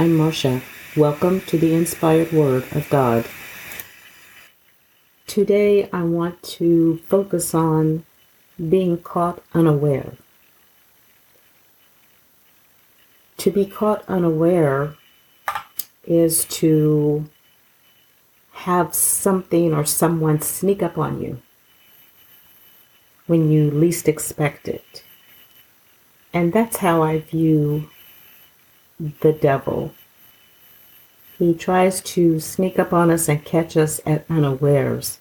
I'm Marcia. Welcome to the Inspired Word of God. Today I want to focus on being caught unaware. To be caught unaware is to have something or someone sneak up on you when you least expect it. And that's how I view the devil. He tries to sneak up on us and catch us at unawares.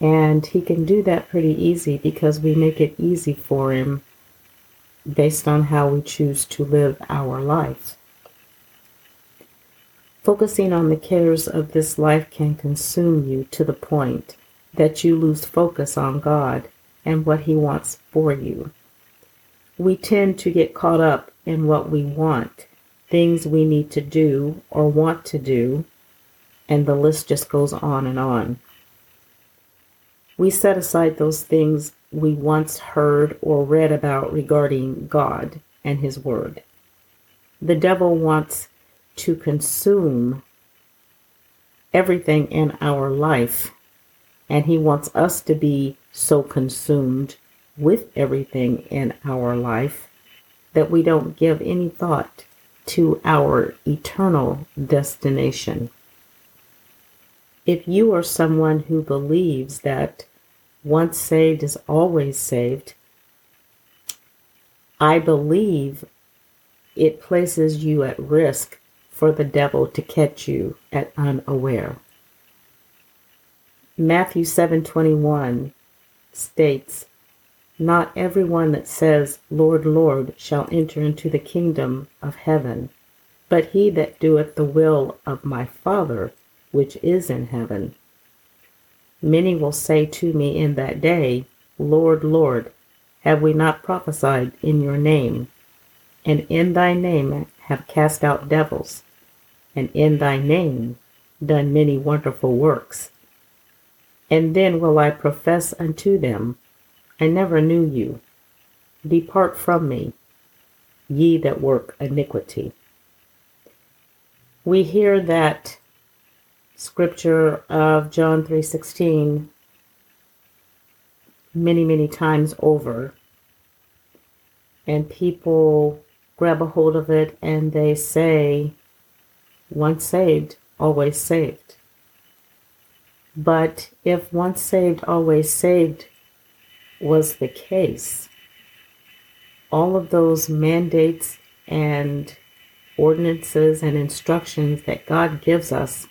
And he can do that pretty easy because we make it easy for him based on how we choose to live our life. Focusing on the cares of this life can consume you to the point that you lose focus on God and what he wants for you. We tend to get caught up in what we want, things we need to do or want to do, and the list just goes on and on. We set aside those things we once heard or read about regarding God and his word. The devil wants to consume everything in our life, and he wants us to be so consumed with everything in our life that we don't give any thought to our eternal destination. If you are someone who believes that once saved is always saved, I believe it places you at risk for the devil to catch you at unaware. Matthew 7:21 states, "Not everyone that says, Lord, Lord, shall enter into the kingdom of heaven, but he that doeth the will of my Father, which is in heaven. Many will say to me in that day, Lord, Lord, have we not prophesied in your name? And in thy name have cast out devils, and in thy name done many wonderful works. And then will I profess unto them, I never knew you. Depart from me, ye that work iniquity." We hear that scripture of John 3:16 many, many times over, and people grab a hold of it and they say, once saved, always saved. But if once saved, always saved was the case, all of those mandates and ordinances and instructions that God gives us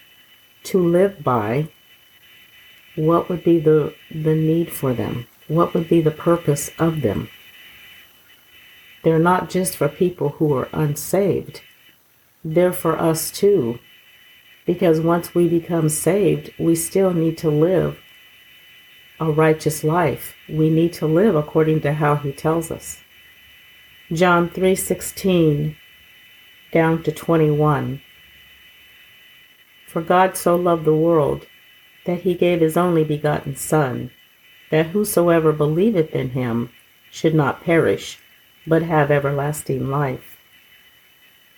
to live by, what would be the need for them? What would be the purpose of them? They're not just for people who are unsaved. They're for us too, because once we become saved, we still need to live a righteous life. We need to live according to how he tells us. John 3:16 down to 21. "For God so loved the world that he gave his only begotten Son, that whosoever believeth in him should not perish, but have everlasting life.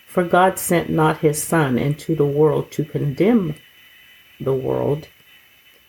For God sent not his Son into the world to condemn the world,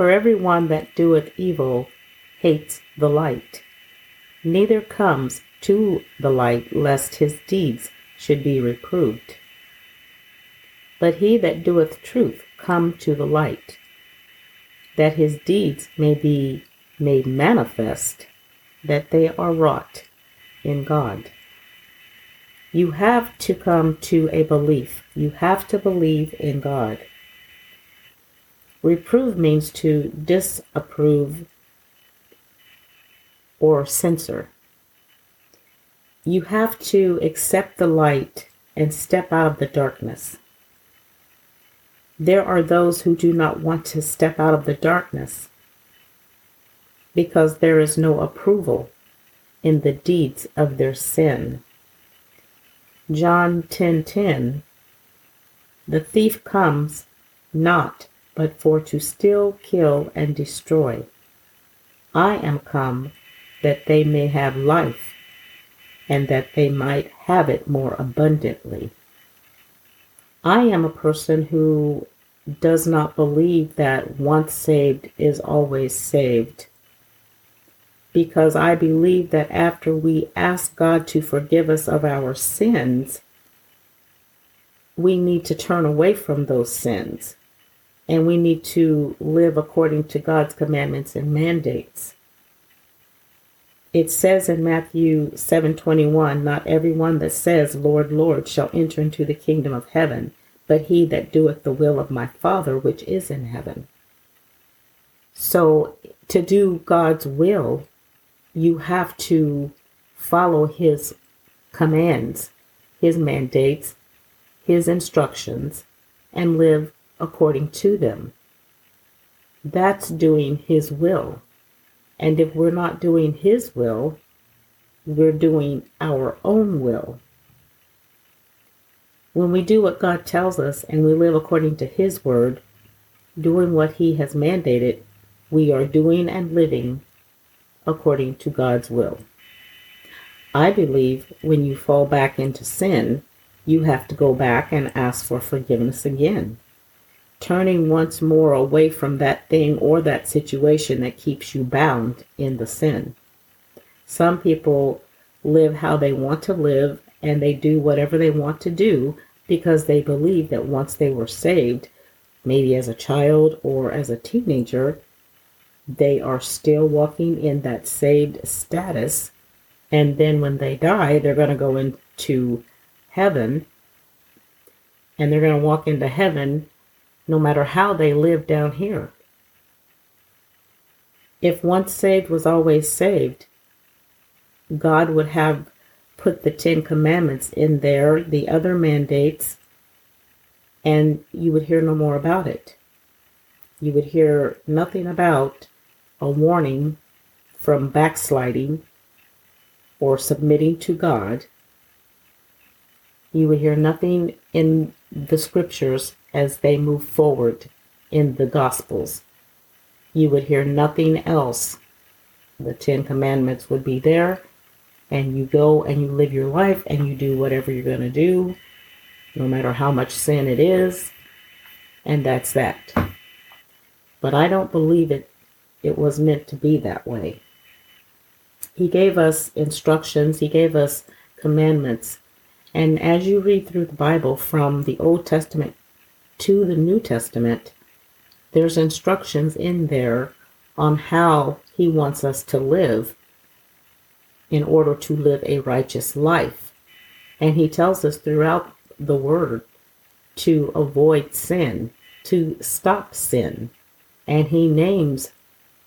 For every one that doeth evil hates the light, neither comes to the light, lest his deeds should be reproved. But he that doeth truth come to the light, that his deeds may be made manifest, that they are wrought in God." You have to come to a belief. You have to believe in God. Reprove means to disapprove or censor. You have to accept the light and step out of the darkness. There are those who do not want to step out of the darkness because there is no approval in the deeds of their sin. John 10:10, the thief comes not but for to steal, kill, and destroy. I am come that they may have life, and that they might have it more abundantly. I am a person who does not believe that once saved is always saved, because I believe that after we ask God to forgive us of our sins, we need to turn away from those sins, and we need to live according to God's commandments and mandates. It says in Matthew 7:21, not everyone that says, Lord, Lord, shall enter into the kingdom of heaven, but he that doeth the will of my Father which is in heaven. So to do God's will, you have to follow his commands, his mandates, his instructions, and live according to them. That's doing his will. And if we're not doing his will, we're doing our own will. When we do what God tells us and we live according to his word, doing what he has mandated, we are doing and living according to God's will. I believe when you fall back into sin, you have to go back and ask for forgiveness again. Turning once more away from that thing or that situation that keeps you bound in the sin. Some people live how they want to live and they do whatever they want to do because they believe that once they were saved, maybe as a child or as a teenager, they are still walking in that saved status. And then when they die, they're going to go into heaven, and they're going to walk into heaven no matter how they live down here. If once saved was always saved, God would have put the 10 Commandments in there, the other mandates, and you would hear no more about it. You would hear nothing about a warning from backsliding or submitting to God. You would hear nothing in the scriptures as they move forward in the Gospels. You would hear nothing else. The 10 Commandments would be there, and you go and you live your life and you do whatever you're going to do, no matter how much sin it is, and that's that. But I don't believe it was meant to be that way. He gave us instructions, he gave us commandments, and as you read through the Bible from the Old Testament to the New Testament, there's instructions in there on how he wants us to live in order to live a righteous life. And he tells us throughout the word to avoid sin, to stop sin. And he names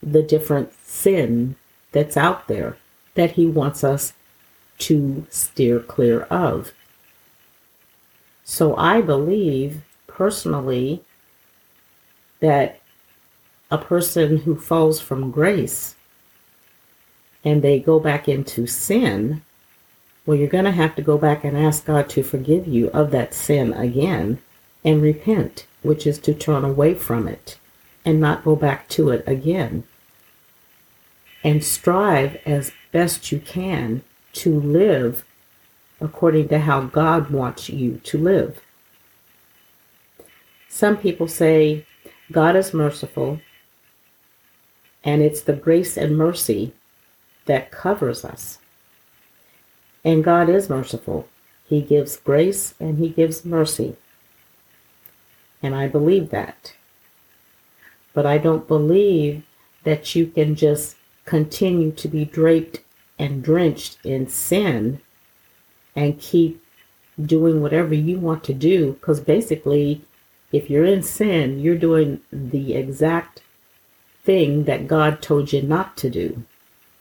the different sin that's out there that he wants us to steer clear of. So I believe personally that a person who falls from grace and they go back into sin, well, you're going to have to go back and ask God to forgive you of that sin again and repent, which is to turn away from it and not go back to it again. And strive as best you can to live according to how God wants you to live. Some people say God is merciful, and it's the grace and mercy that covers us. And God is merciful. He gives grace and he gives mercy. And I believe that. But I don't believe that you can just continue to be draped and drenched in sin and keep doing whatever you want to do, because basically, if you're in sin, you're doing the exact thing that God told you not to do,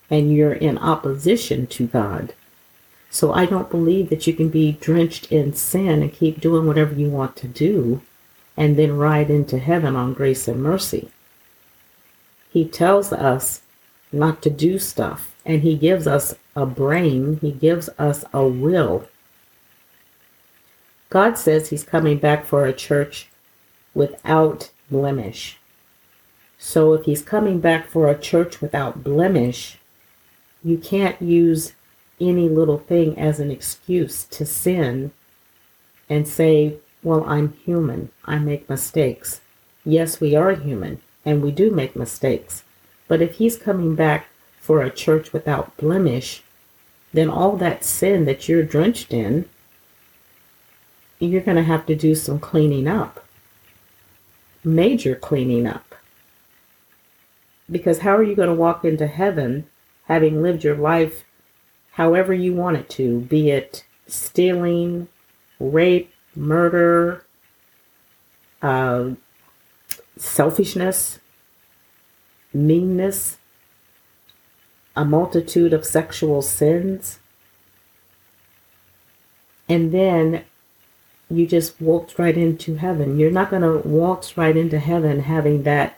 and you're in opposition to God. So I don't believe that you can be drenched in sin and keep doing whatever you want to do and then ride into heaven on grace and mercy. He tells us not to do stuff, and he gives us a brain. He gives us a will. God says he's coming back for a church without blemish. So if he's coming back for a church without blemish, you can't use any little thing as an excuse to sin and say, well, I'm human. I make mistakes. Yes, we are human, and we do make mistakes. But if he's coming back for a church without blemish, then all that sin that you're drenched in, you're going to have to do some cleaning up, major cleaning up. Because how are you going to walk into heaven having lived your life however you want it to, be it stealing, rape, murder, selfishness, meanness, a multitude of sexual sins, and then you just waltz right into heaven? You're not going to waltz right into heaven having that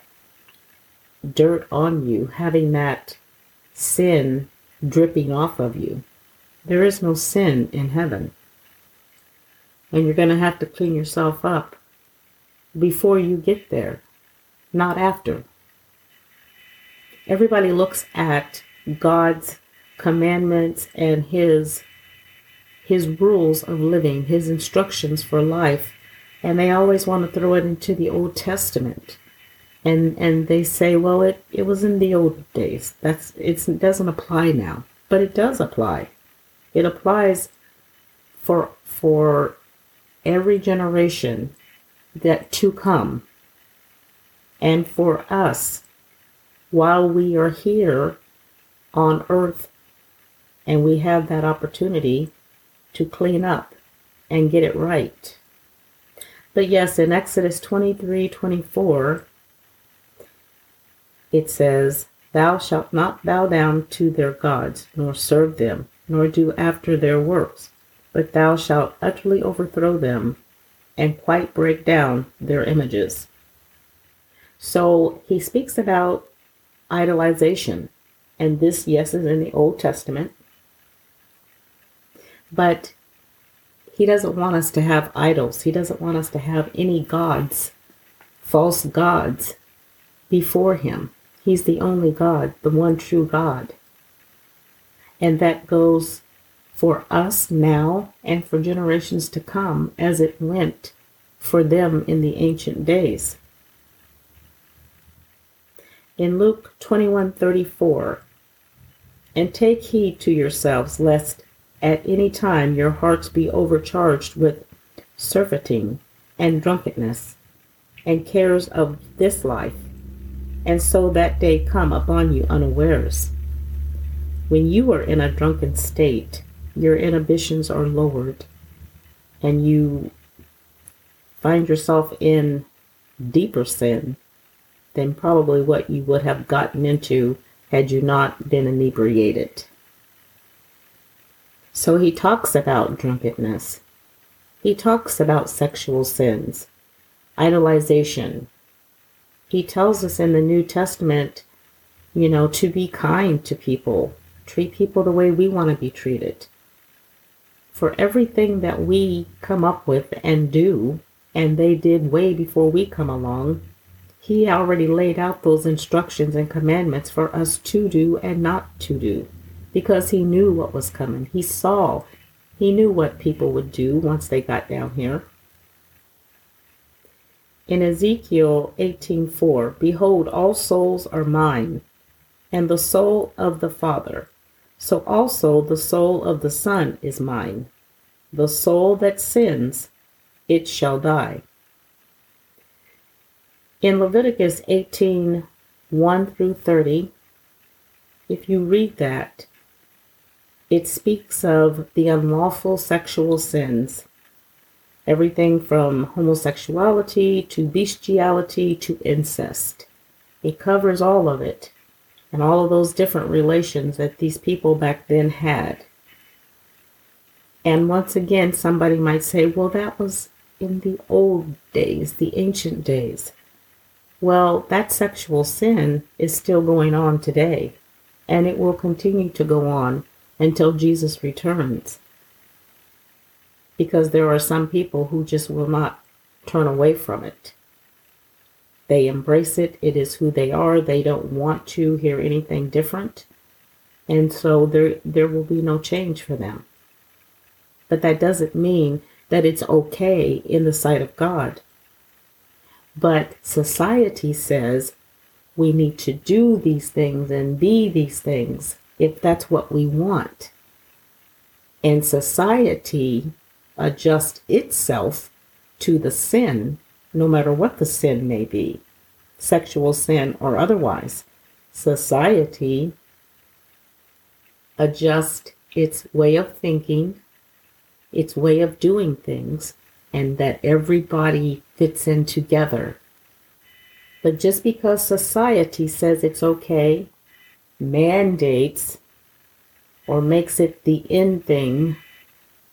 dirt on you, having that sin dripping off of you. There is no sin in heaven. And you're going to have to clean yourself up before you get there, not after. Everybody looks at God's commandments and his rules of living, his instructions for life, and they always want to throw it into the Old Testament. And they say, well, it was in the old days. It doesn't apply now. But it does apply. It applies for every generation that to come. And for us, while we are here on earth, and we have that opportunity to clean up and get it right. But yes, in Exodus 23:24, it says, "Thou shalt not bow down to their gods, nor serve them, nor do after their works, but thou shalt utterly overthrow them, and quite break down their images." So he speaks about idolization, and this, yes, is in the Old Testament. But he doesn't want us to have idols. He doesn't want us to have any gods, false gods, before him. He's the only God, the one true God. And that goes for us now and for generations to come, as it went for them in the ancient days. In Luke 21:34, "And take heed to yourselves, lest at any time your hearts be overcharged with surfeiting and drunkenness and cares of this life, and so that day come upon you unawares." When you are in a drunken state, your inhibitions are lowered, and you find yourself in deeper sin than probably what you would have gotten into had you not been inebriated. So he talks about drunkenness. He talks about sexual sins, idolization. He tells us in the New Testament, to be kind to people, treat people the way we want to be treated. For everything that we come up with and do, and they did way before we come along, he already laid out those instructions and commandments for us to do and not to do, because he knew what was coming. He knew what people would do once they got down here. In Ezekiel 18:4, "Behold, all souls are mine, and the soul of the Father. So also the soul of the Son is mine. The soul that sins, it shall die." In Leviticus 18:1-30, if you read that, it speaks of the unlawful sexual sins. Everything from homosexuality to bestiality to incest. It covers all of it and all of those different relations that these people back then had. And once again, somebody might say, well, that was in the old days, the ancient days. Well, that sexual sin is still going on today, and it will continue to go on until Jesus returns. Because there are some people who just will not turn away from it. They embrace it. It is who they are. They don't want to hear anything different. And so there will be no change for them. But that doesn't mean that it's okay in the sight of God. But society says we need to do these things and be these things if that's what we want. And society adjusts itself to the sin, no matter what the sin may be, sexual sin or otherwise. Society adjusts its way of thinking, its way of doing things, and that everybody fits in together. But just because society says it's okay, mandates, or makes it the end thing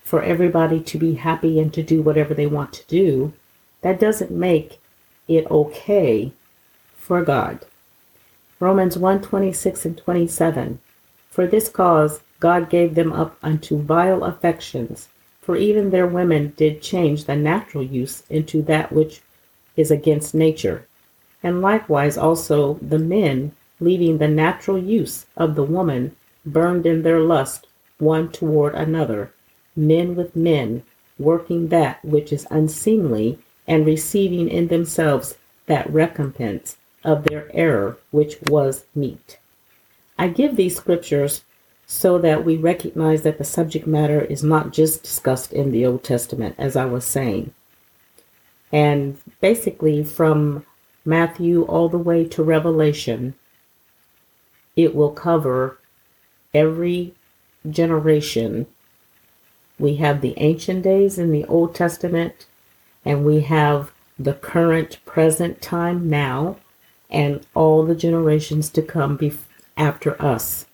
for everybody to be happy and to do whatever they want to do, that doesn't make it okay for God. Romans 1:26 and 27. For this cause God gave them up unto vile affections, for even their women did change the natural use into that which is against nature. And likewise also the men, leaving the natural use of the woman, burned in their lust one toward another, men with men, working that which is unseemly, and receiving in themselves that recompense of their error which was meet. I give these scriptures so that we recognize that the subject matter is not just discussed in the Old Testament, as I was saying. And basically from Matthew all the way to Revelation, it will cover every generation. We have the ancient days in the Old Testament, and we have the current, present time now, and all the generations to come after us.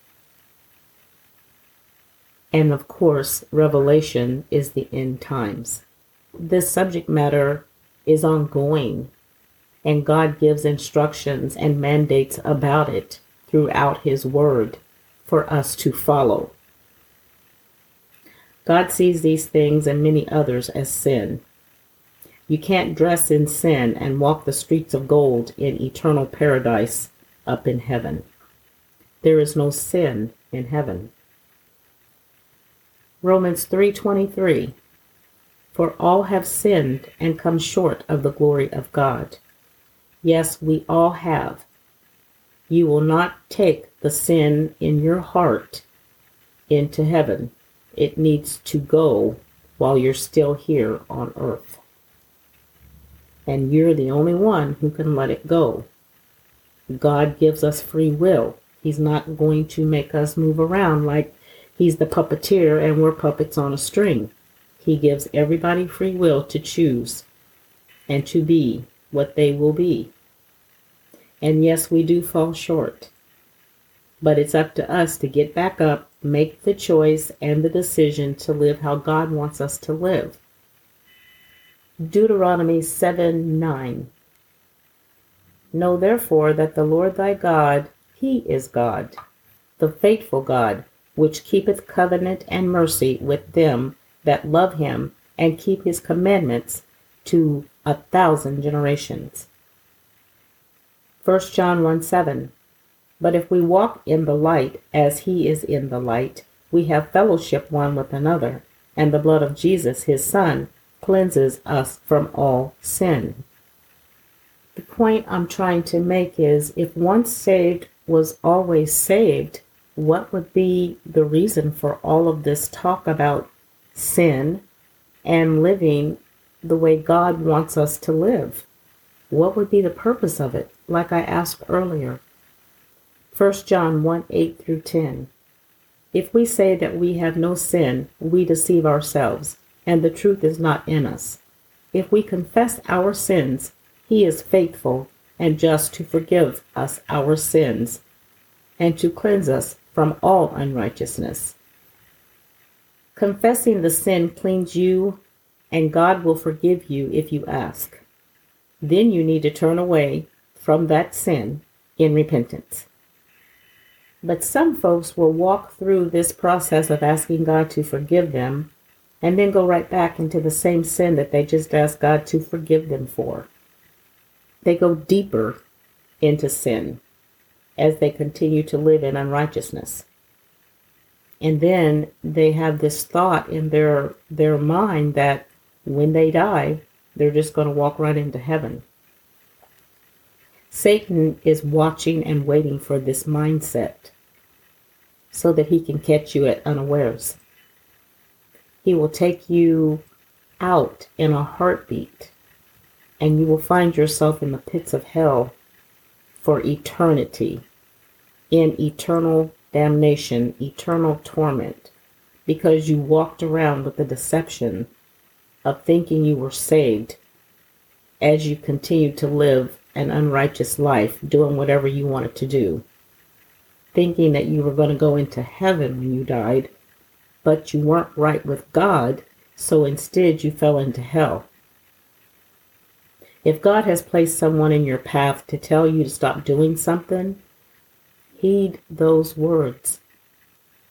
And of course, Revelation is the end times. This subject matter is ongoing, and God gives instructions and mandates about it throughout His Word for us to follow. God sees these things and many others as sin. You can't dress in sin and walk the streets of gold in eternal paradise up in heaven. There is no sin in heaven. Romans 3:23. For all have sinned and come short of the glory of God. Yes, we all have. You will not take the sin in your heart into heaven. It needs to go while you're still here on earth. And you're the only one who can let it go. God gives us free will. He's not going to make us move around like He's the puppeteer and we're puppets on a string. He gives everybody free will to choose and to be what they will be. And yes, we do fall short. But it's up to us to get back up, make the choice and the decision to live how God wants us to live. Deuteronomy 7:9. Know therefore that the Lord thy God, He is God, the faithful God, which keepeth covenant and mercy with them that love Him and keep His commandments to 1,000 generations. 1 John 1:7. But if we walk in the light as He is in the light, we have fellowship one with another, and the blood of Jesus, His Son, cleanses us from all sin. The point I'm trying to make is, if once saved was always saved, what would be the reason for all of this talk about sin and living the way God wants us to live? What would be the purpose of it, like I asked earlier? 1 John 1:8 through 10. If we say that we have no sin, we deceive ourselves, and the truth is not in us. If we confess our sins, He is faithful and just to forgive us our sins and to cleanse us from all unrighteousness. Confessing the sin cleans you, and God will forgive you if you ask. Then you need to turn away from that sin in repentance. But some folks will walk through this process of asking God to forgive them and then go right back into the same sin that they just asked God to forgive them for. They go deeper into sin as they continue to live in unrighteousness. And then they have this thought in their mind that when they die, they're just going to walk right into heaven. Satan is watching and waiting for this mindset so that he can catch you at unawares. He will take you out in a heartbeat, and you will find yourself in the pits of hell for eternity, in eternal damnation, eternal torment, because you walked around with the deception of thinking you were saved as you continued to live an unrighteous life, doing whatever you wanted to do, thinking that you were going to go into heaven when you died, but you weren't right with God, so instead you fell into hell. If God has placed someone in your path to tell you to stop doing something, heed those words.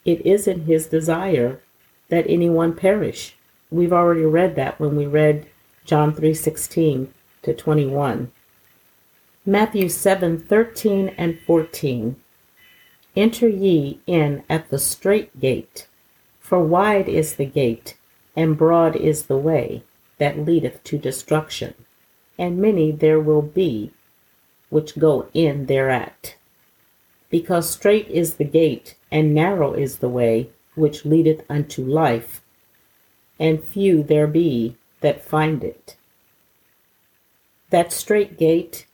It isn't his desire that anyone perish. We've already read that when we read John 3:16-21. Matthew 7:13 and 14. Enter ye in at the strait gate, for wide is the gate, and broad is the way that leadeth to destruction, and many there will be which go in thereat. Because strait is the gate, and narrow is the way, which leadeth unto life, and few there be that find it. That strait gate,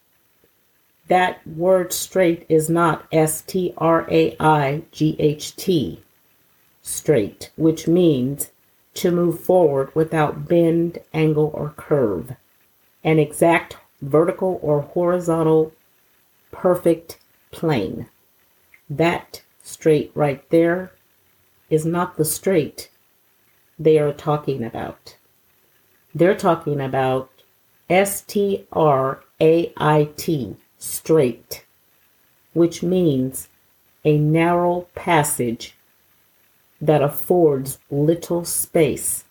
that word straight is not S-T-R-A-I-G-H-T, straight, which means to move forward without bend, angle, or curve, an exact vertical or horizontal perfect plane. That straight right there is not the straight they are talking about. They're talking about S-T-R-A-I-T, straight, which means a narrow passage that affords little space,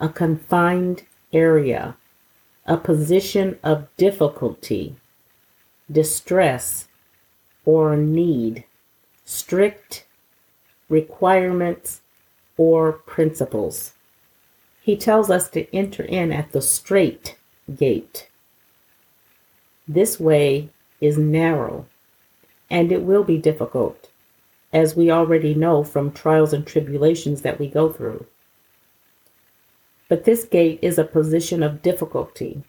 a confined area, a position of difficulty, distress, or need, strict requirements or principles. He tells us to enter in at the strait gate. This way is narrow, and it will be difficult, as we already know from trials and tribulations that we go through. But this gate is a position of difficulty,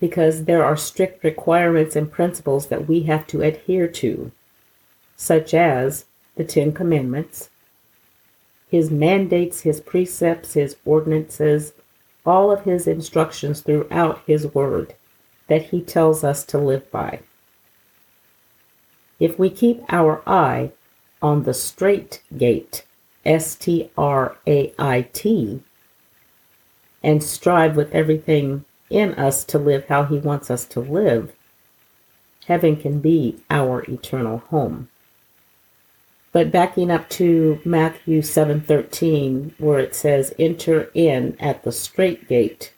because there are strict requirements and principles that we have to adhere to, such as the 10 Commandments, his mandates, his precepts, his ordinances, all of his instructions throughout his word that he tells us to live by. If we keep our eye on the straight gate, S-T-R-A-I-T, and strive with everything in us to live how he wants us to live, heaven can be our eternal home. But backing up to Matthew 7:13, where it says, enter in at the strait gate,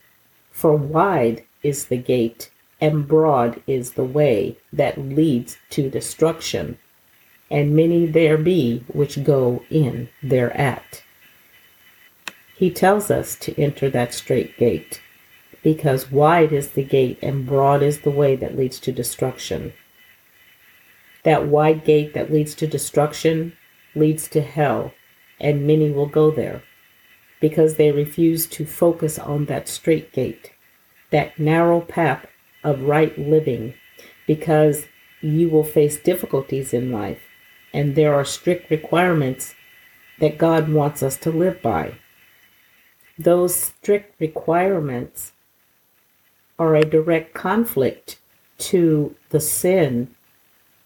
for wide is the gate, and broad is the way that leads to destruction, and many there be which go in thereat. He tells us to enter that strait gate, because wide is the gate and broad is the way that leads to destruction. That wide gate that leads to destruction leads to hell, and many will go there because they refuse to focus on that straight gate, that narrow path of right living, because you will face difficulties in life, and there are strict requirements that God wants us to live by. Those strict requirements are a direct conflict to the sin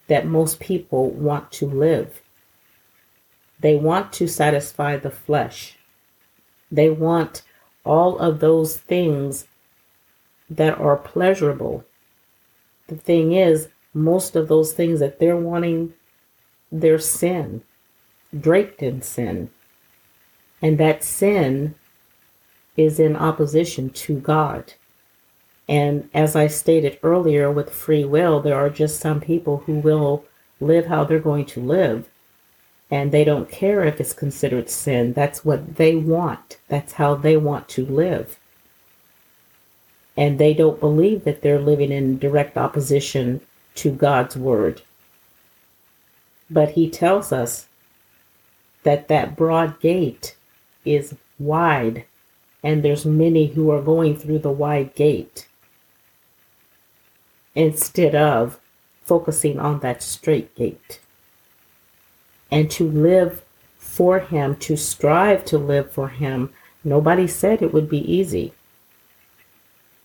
that most people want to live. They want to satisfy the flesh. They want all of those things that are pleasurable. The thing is, most of those things that they're wanting, they're sin, draped in sin. And that sin is in opposition to God. And as I stated earlier with free will, there are just some people who will live how they're going to live. And they don't care if it's considered sin. That's what they want. That's how they want to live. And they don't believe that they're living in direct opposition to God's word. But he tells us that that broad gate is wide, and there's many who are going through the wide gate instead of focusing on that straight gate. And to live for him, to strive to live for him. Nobody said it would be easy.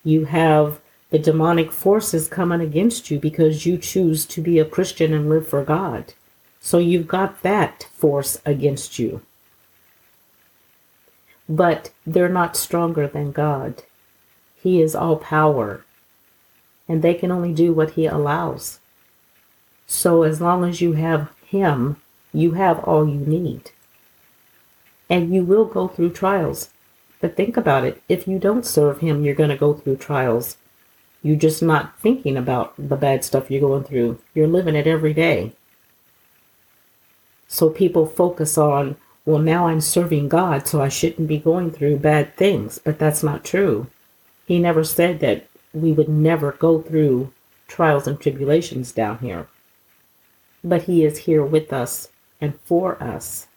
You have the demonic forces coming against you because you choose to be a Christian and live for God. So you've got that force against you. But they're not stronger than God. He is all power. And they can only do what he allows. So as long as you have him, you have all you need. And you will go through trials. But think about it. If you don't serve him, you're going to go through trials. You're just not thinking about the bad stuff you're going through. You're living it every day. So people focus on, well, now I'm serving God, so I shouldn't be going through bad things. But that's not true. He never said that we would never go through trials and tribulations down here. But he is here with us and for us.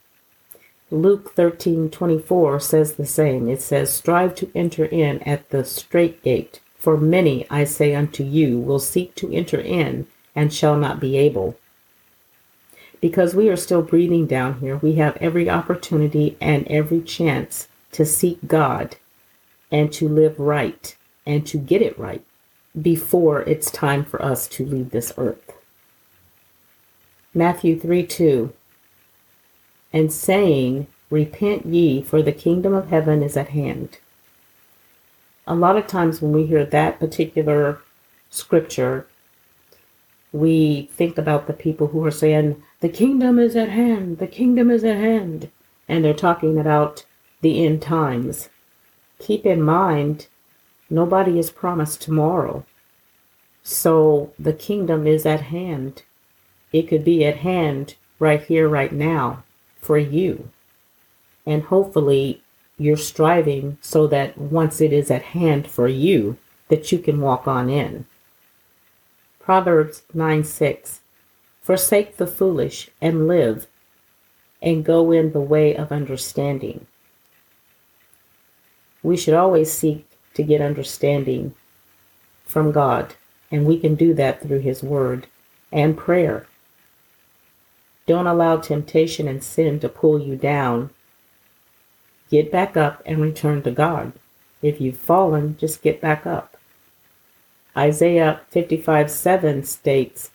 Luke 13:24 says the same. It says, strive to enter in at the strait gate. For many, I say unto you, will seek to enter in and shall not be able. Because we are still breathing down here, we have every opportunity and every chance to seek God and to live right and to get it right before it's time for us to leave this earth. Matthew 3:2, and saying, repent ye, for the kingdom of heaven is at hand. A lot of times when we hear that particular scripture, we think about the people who are saying, the kingdom is at hand, the kingdom is at hand. And they're talking about the end times. Keep in mind, nobody is promised tomorrow. So the kingdom is at hand. It could be at hand right here, right now for you. And hopefully you're striving so that once it is at hand for you, that you can walk on in. Proverbs 9:6, forsake the foolish and live, and go in the way of understanding. We should always seek to get understanding from God, and we can do that through his word and prayer. Don't allow temptation and sin to pull you down. Get back up and return to God. If you've fallen, just get back up. Isaiah 55:7 states,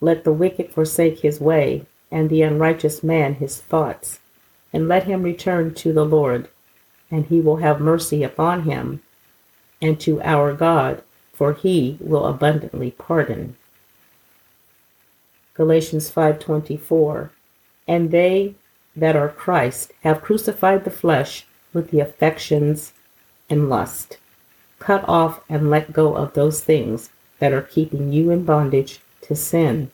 let the wicked forsake his way, and the unrighteous man his thoughts, and let him return to the Lord, and he will have mercy upon him, and to our God, for he will abundantly pardon. Galatians 5:24, and they that are Christ have crucified the flesh with the affections and lust. Cut off and let go of those things that are keeping you in bondage to sin,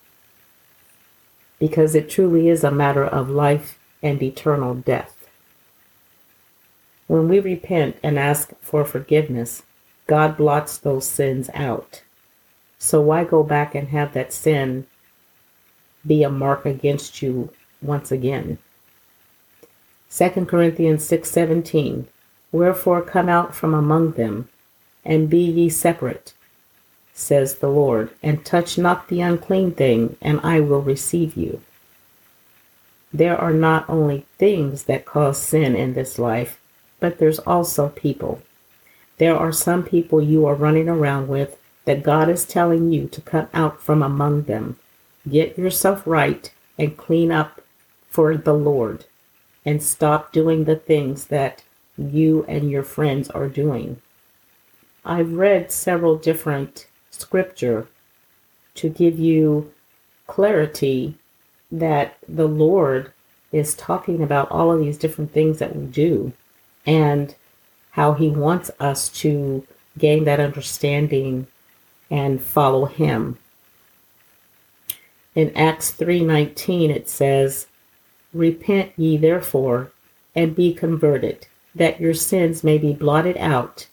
because it truly is a matter of life and eternal death. When we repent and ask for forgiveness, God blots those sins out. So why go back and have that sin be a mark against you once again? 2 Corinthians 6:17, wherefore come out from among them, and be ye separate, says the Lord, and touch not the unclean thing, and I will receive you. There are not only things that cause sin in this life, but there's also people. There are some people you are running around with that God is telling you to cut out from among them. Get yourself right and clean up for the Lord and stop doing the things that you and your friends are doing. I've read several different scripture to give you clarity that the Lord is talking about all of these different things that we do and how he wants us to gain that understanding and follow him. In Acts 3:19 it says, "Repent ye therefore, and be converted, that your sins may be blotted out,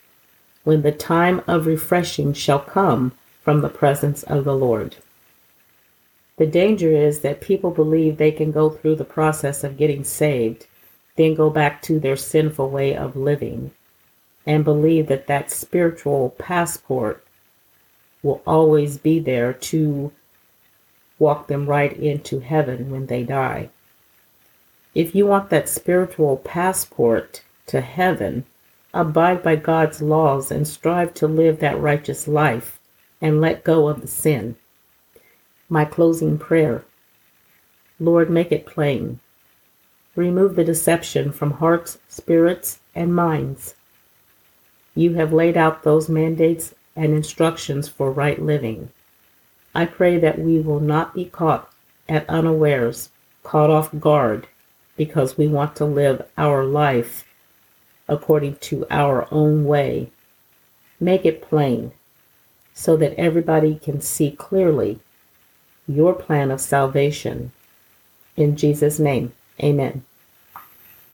when the time of refreshing shall come from the presence of the Lord." The danger is that people believe they can go through the process of getting saved, then go back to their sinful way of living, and believe that that spiritual passport will always be there to walk them right into heaven when they die. If you want that spiritual passport to heaven, abide by God's laws and strive to live that righteous life and let go of the sin. My closing prayer: Lord, make it plain. Remove the deception from hearts, spirits, and minds. You have laid out those mandates and instructions for right living. I pray that we will not be caught at unawares, caught off guard, because we want to live our life according to our own way. Make it plain so that everybody can see clearly your plan of salvation. In Jesus' name, amen.